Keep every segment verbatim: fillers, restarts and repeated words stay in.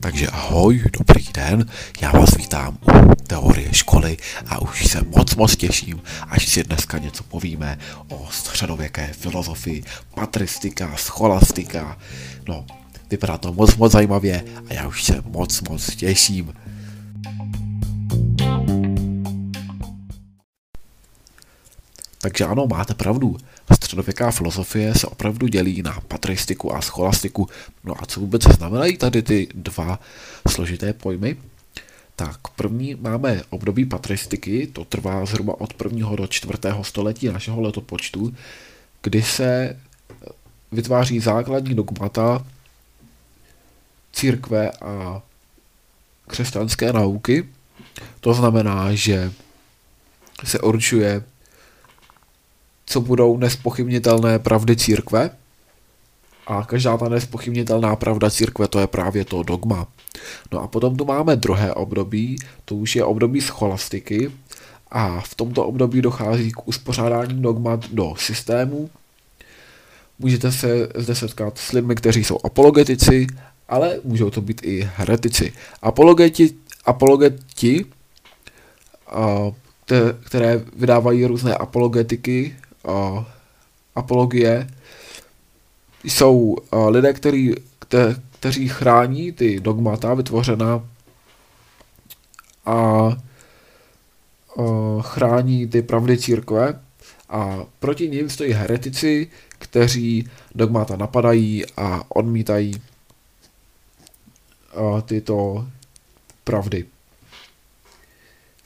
Takže ahoj, dobrý den, já vás vítám u teorie školy a už se moc moc těším, až si dneska něco povíme o středověké filozofii, patristika, scholastika. No, vypadá to moc moc zajímavě a já už se moc moc těším. Takže ano, máte pravdu. Středověká filozofie se opravdu dělí na patristiku a scholastiku. No a co vůbec znamenají tady ty dva složité pojmy? Tak první máme období patristiky, to trvá zhruba od prvního do čtvrtého století našeho letopočtu, kdy se vytváří základní dogmata církve a křesťanské nauky. To znamená, že se určuje, co budou nespochybnitelné pravdy církve. A každá ta nespochybnitelná pravda církve, to je právě to dogma. No a potom tu máme druhé období, to už je období scholastiky. A v tomto období dochází k uspořádání dogmat do systému. Můžete se zde setkat s lidmi, kteří jsou apologetici, ale můžou to být i heretici. Apologeti, apologeti a, které vydávají různé apologetiky, a apologie, jsou lidé, který, kte, kteří chrání ty dogmata vytvořená a, a chrání ty pravdy církve, a proti nim stojí heretici, kteří dogmata napadají a odmítají a tyto pravdy.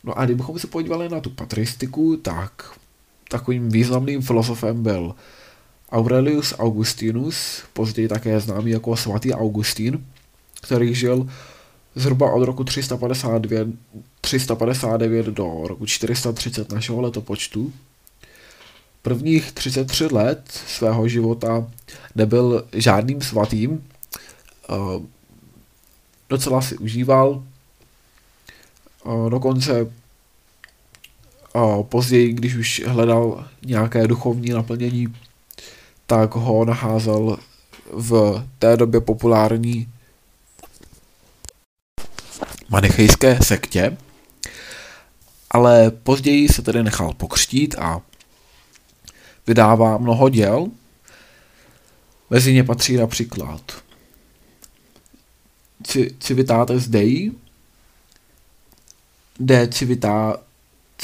No a kdybychom se podívali na tu patristiku, tak takovým významným filozofem byl Aurelius Augustinus, později také známý jako svatý Augustín, který žil zhruba od roku tři sta padesát devět do roku čtyři sta třicet našeho letopočtu. Prvních třicet tři let svého života nebyl žádným svatým, docela si užíval, dokonce později, když už hledal nějaké duchovní naplnění, tak ho nacházel v té době populární manichejské sektě, ale později se tedy nechal pokřtít a vydává mnoho děl. Mezi ně patří například Civitas Dei, De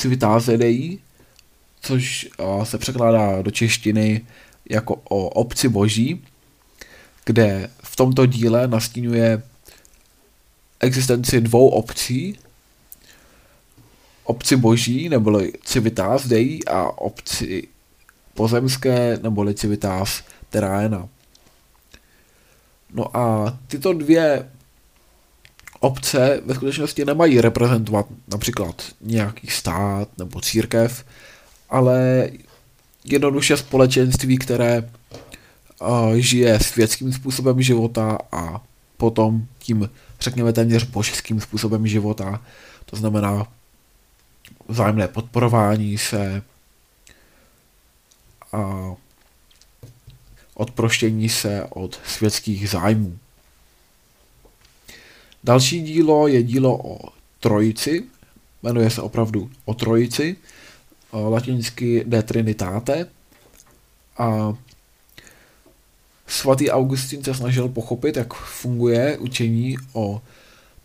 Trinitate Dei, což se překládá do češtiny jako O obci boží, kde v tomto díle nastínuje existenci dvou obcí, obci boží neboli Civitas Dei a obci pozemské neboli Civitas terrena. No a tyto dvě obce ve skutečnosti nemají reprezentovat například nějaký stát nebo církev, ale jednoduše společenství, které uh, žije světským způsobem života a potom tím, řekněme, téměř božským způsobem života. To znamená vzájemné podporování se a odproštění se od světských zájmů. Další dílo je dílo o trojici, jmenuje se opravdu o trojici, latinsky De Trinitate, a svatý Augustin se snažil pochopit, jak funguje učení o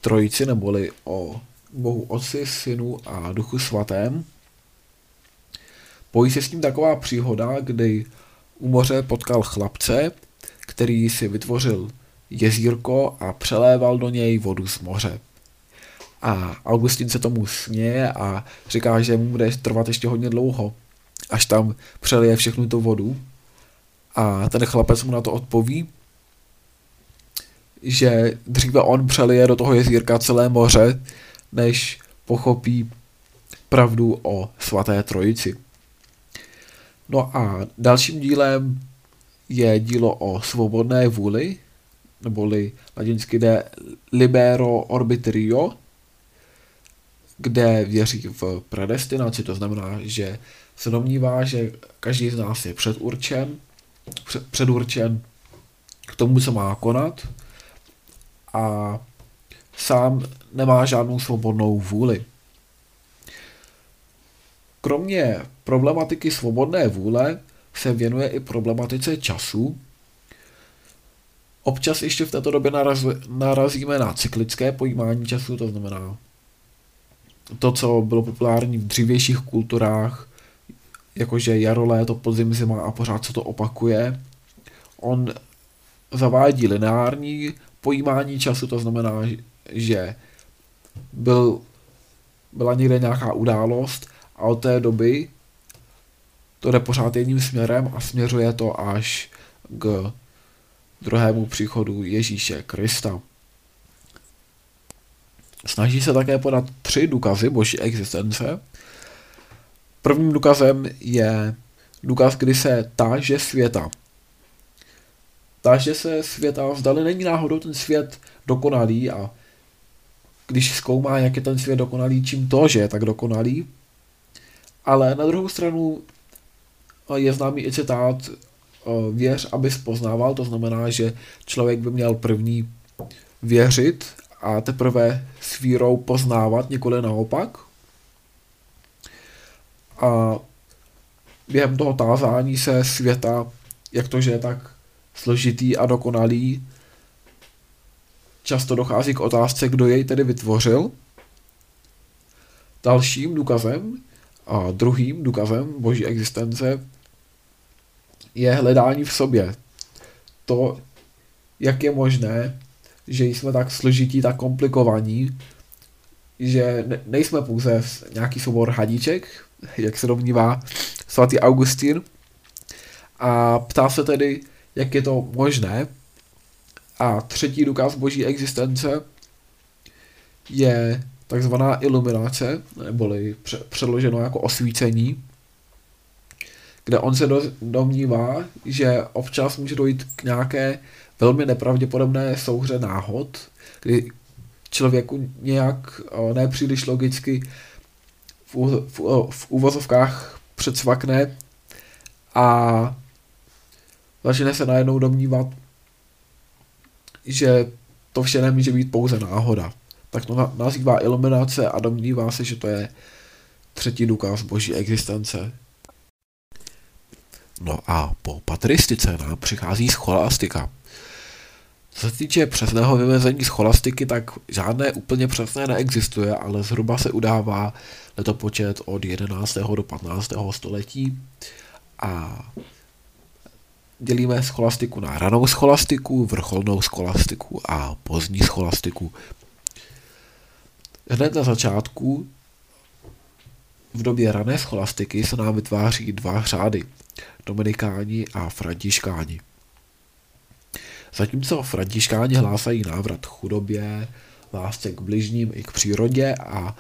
trojici, neboli o Bohu Otci, Synu a Duchu Svatém. Pojí se s ním taková příhoda, kdy u moře potkal chlapce, který si vytvořil jezírko a přeléval do něj vodu z moře. A Augustin se tomu směje a říká, že mu bude trvat ještě hodně dlouho, až tam přelije všechnu tu vodu. A ten chlapec mu na to odpoví, že dříve on přelije do toho jezírka celé moře, než pochopí pravdu o svaté trojici. No a dalším dílem je dílo o svobodné vůli, neboli latinsky De libero arbitrio, kde věří v predestinaci, to znamená, že se domnívá, že každý z nás je předurčen, předurčen k tomu, co má konat, a sám nemá žádnou svobodnou vůli. Kromě problematiky svobodné vůle se věnuje i problematice času. Občas ještě v této době naraz, narazíme na cyklické pojímání času, to znamená to, co bylo populární v dřívějších kulturách, jakože jaro, léto, podzim, zima a pořád se to opakuje. On zavádí lineární pojímání času, to znamená, že byl, byla někde nějaká událost a od té doby to jde pořád jedním směrem a směřuje to až k druhému příchodu Ježíše Krista. Snaží se také podat tři důkazy boží existence. Prvním důkazem je důkaz, kdy se táže světa. Táže se světa, zdali není náhodou ten svět dokonalý, a když zkoumá, jak je ten svět dokonalý, čím to, že je tak dokonalý. Ale na druhou stranu je známý i citát věř, abys poznával, to znamená, že člověk by měl první věřit a teprve s vírou poznávat, nikoli naopak. A během toho tázání se světa, jak to, že je tak složitý a dokonalý, často dochází k otázce, kdo jej tedy vytvořil. Dalším důkazem a druhým důkazem boží existence je hledání v sobě. To, jak je možné, že jsme tak složití, tak komplikovaní, že nejsme pouze nějaký soubor hadíček, jak se domnívá svatý Augustín. A ptá se tedy, jak je to možné. A třetí důkaz boží existence je takzvaná iluminace, neboli předloženo jako osvícení, kde on se domnívá, že občas může dojít k nějaké velmi nepravděpodobné souhře náhod, kdy člověku nějak nepříliš logicky v, v, v úvozovkách předsvakne a začne se najednou domnívat, že to vše nemůže být pouze náhoda. Tak to nazývá iluminace a domnívá se, že to je třetí důkaz boží existence. No a po patristice nám přichází scholastika. Co se týče přesného vymezení scholastiky, tak žádné úplně přesné neexistuje, ale zhruba se udává letopočet od jedenáctého do patnáctého století. A dělíme scholastiku na ranou scholastiku, vrcholnou scholastiku a pozdní scholastiku. Hned na začátku, v době rané scholastiky, se nám vytváří dva řády, dominikáni a františkáni. Zatímco františkáni hlásají návrat chudobě, lásce k bližním i k přírodě, a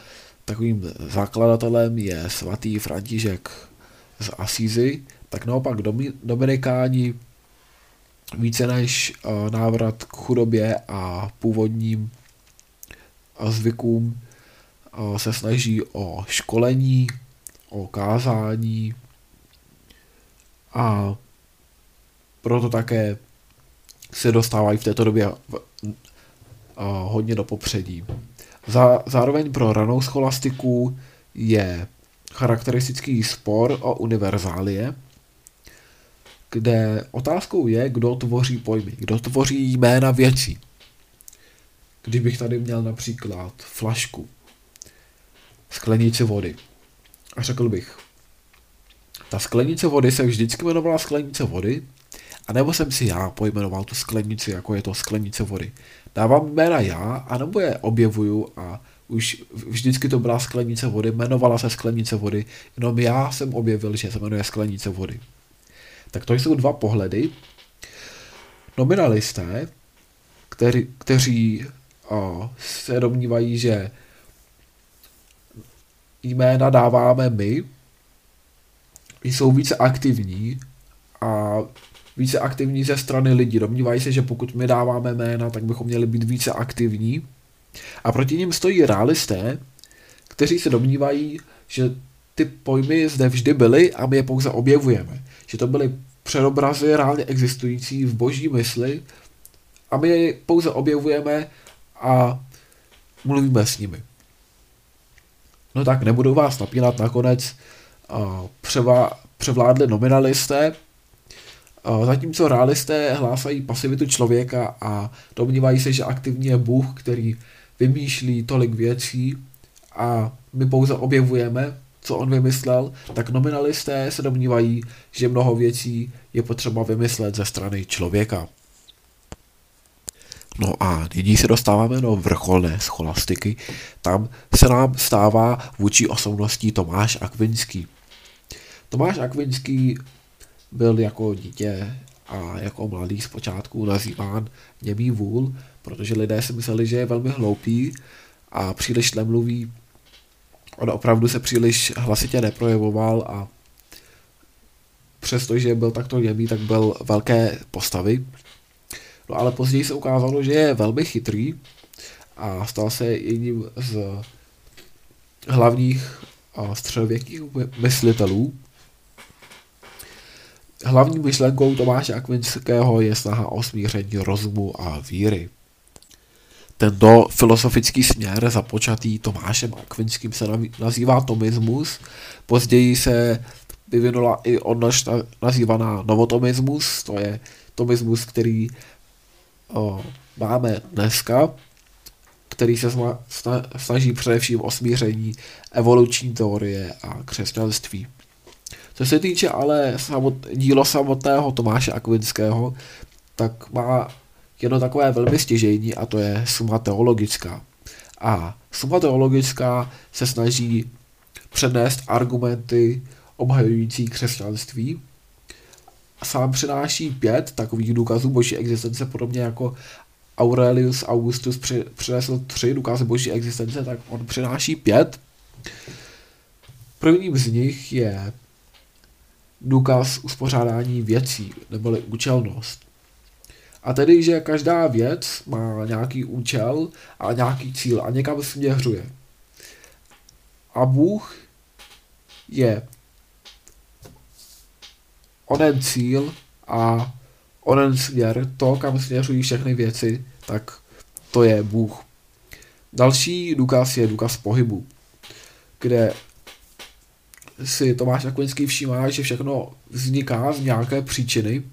takovým zakladatelem je svatý František z Asízy, tak naopak dominikáni více než návrat k chudobě a původním zvykům se snaží o školení, o kázání, a proto také se dostávají v této době hodně do popředí. Zároveň pro ranou scholastiku je charakteristický spor o univerzálie, kde otázkou je, kdo tvoří pojmy, kdo tvoří jména věcí. Kdybych tady měl například flašku, sklenici vody a řekl bych, ta sklenice vody se vždycky jmenovala sklenice vody, anebo jsem si já pojmenoval tu sklenici, jako je to sklenice vody. Dávám jména já, anebo je objevuju a už vždycky to byla sklenice vody, jmenovala se sklenice vody, jenom já jsem objevil, že se jmenuje sklenice vody. Tak to jsou dva pohledy. Nominalisté, který, kteří o, se domnívají, že jména dáváme my, jsou více aktivní a více aktivní ze strany lidí. Domnívají se, že pokud my dáváme jména, tak bychom měli být více aktivní. A proti nim stojí realisté, kteří se domnívají, že ty pojmy zde vždy byly a my je pouze objevujeme. Že to byly předobrazy reálně existující v boží mysli, a my je pouze objevujeme a mluvíme s nimi. No tak nebudou vás napínat, nakonec uh, převá, převládli nominalisté, uh, zatímco realisté hlásají pasivitu člověka a domnívají se, že aktivní je Bůh, který vymýšlí tolik věcí a my pouze objevujeme, co on vymyslel, tak nominalisté se domnívají, že mnoho věcí je potřeba vymyslet ze strany člověka. No a nyní se dostáváme do vrcholné scholastiky, tam se nám stává vůči osobností Tomáš Akvinský. Tomáš Akvinský byl jako dítě a jako mladý zpočátku nazýván němý vůl, protože lidé si mysleli, že je velmi hloupý a příliš nemluví. On opravdu se příliš hlasitě neprojevoval a přestože byl takto němý, tak byl velké postavy. No ale později se ukázalo, že je velmi chytrý a stal se jedním z hlavních středověkých myslitelů. Hlavní myšlenkou Tomáše Akvinského je snaha o smíření rozumu a víry. Tento filozofický směr započatý Tomášem Akvinským se nazývá tomismus, později se vyvinula i ona nazývaná novotomismus, to je tomismus, který o, máme dneska, který se snaží především o smíření evoluční teorie a křesťanství. Co se týče ale samot, dílo samotného Tomáše Akvinského, tak má jedno takové velmi stěžejní a to je suma teologická. A suma teologická se snaží přednést argumenty obhajující křesťanství. Sám přináší pět takových důkazů boží existence, podobně jako Aurelius Augustus přinesl tři důkazy boží existence, tak on přináší pět. Prvním z nich je důkaz uspořádání věcí, neboli účelnost. A tedy, že každá věc má nějaký účel a nějaký cíl a někam směřuje. A Bůh je onen cíl a onen směr, to, kam směřují všechny věci, tak to je Bůh. Další důkaz je důkaz pohybu, kde si Tomáš Akvinský všímá, že všechno vzniká z nějaké příčiny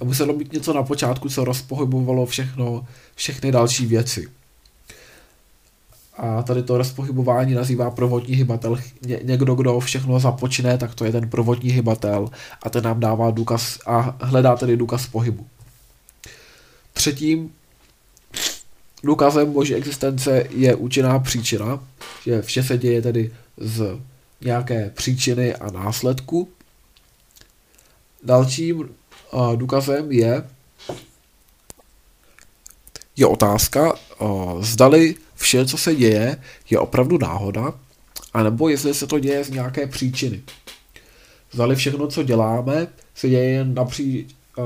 a muselo být něco na počátku, co rozpohybovalo všechno, všechny další věci. A tady to rozpohybování nazývá prvotní hybatel. Ně, někdo, kdo všechno započne, tak to je ten prvotní hybatel a ten nám dává důkaz a hledá tedy důkaz pohybu. Třetím důkazem boží existence je účinná příčina, že vše se děje tedy z nějaké příčiny a následku. Dalším a, důkazem je, je otázka, a, zdali vše, co se děje, je opravdu náhoda, anebo jestli se to děje z nějaké příčiny. Zdali všechno, co děláme, se děje jen napří, uh,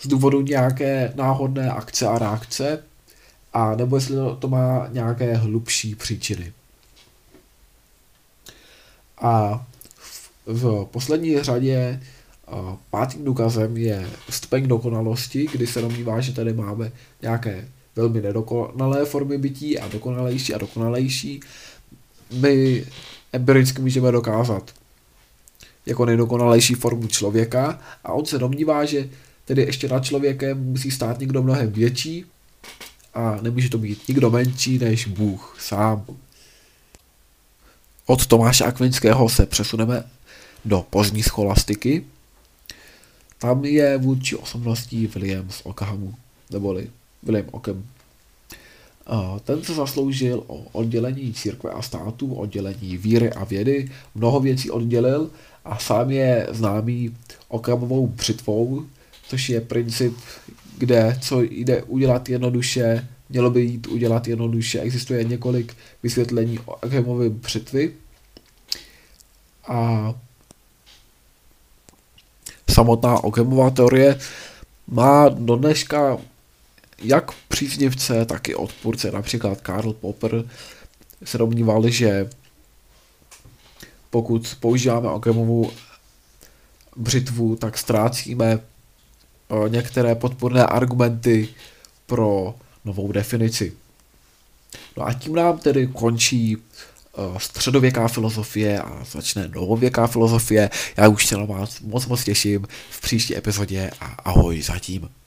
z důvodu nějaké náhodné akce a reakce, a nebo jestli to má nějaké hlubší příčiny. A v, v poslední řadě uh, pátým důkazem je stupeň dokonalosti, kdy se domnívá, že tady máme nějaké velmi nedokonalé formy bytí a dokonalejší a dokonalejší, my empiricky můžeme dokázat jako nejdokonalejší formu člověka a on se domnívá, že tedy ještě nad člověkem musí stát někdo mnohem větší a nemůže to být nikdo menší než Bůh sám. Od Tomáše Akvinského se přesuneme do pozdní scholastiky. Tam je vůdčí osobností William z Ockhamu, neboli William Ockham. Ten se zasloužil o oddělení církve a státu, oddělení víry a vědy, mnoho věcí oddělil a sám je známý Ockhamovou přitvou, což je princip, kde co jde udělat jednoduše, mělo by jít udělat jednoduše. Existuje několik vysvětlení o Ockhamovy přitvy a samotná Ockhamova teorie má do dneška jak příznivce, tak i odpůrce, například Karl Popper se domníval, že pokud používáme Ockhamovu břitvu, tak ztrácíme některé podpůrné argumenty pro novou definici. No a tím nám tedy končí středověká filozofie a začne novověká filozofie. Já už se na vás moc moc těším v příští epizodě a ahoj zatím.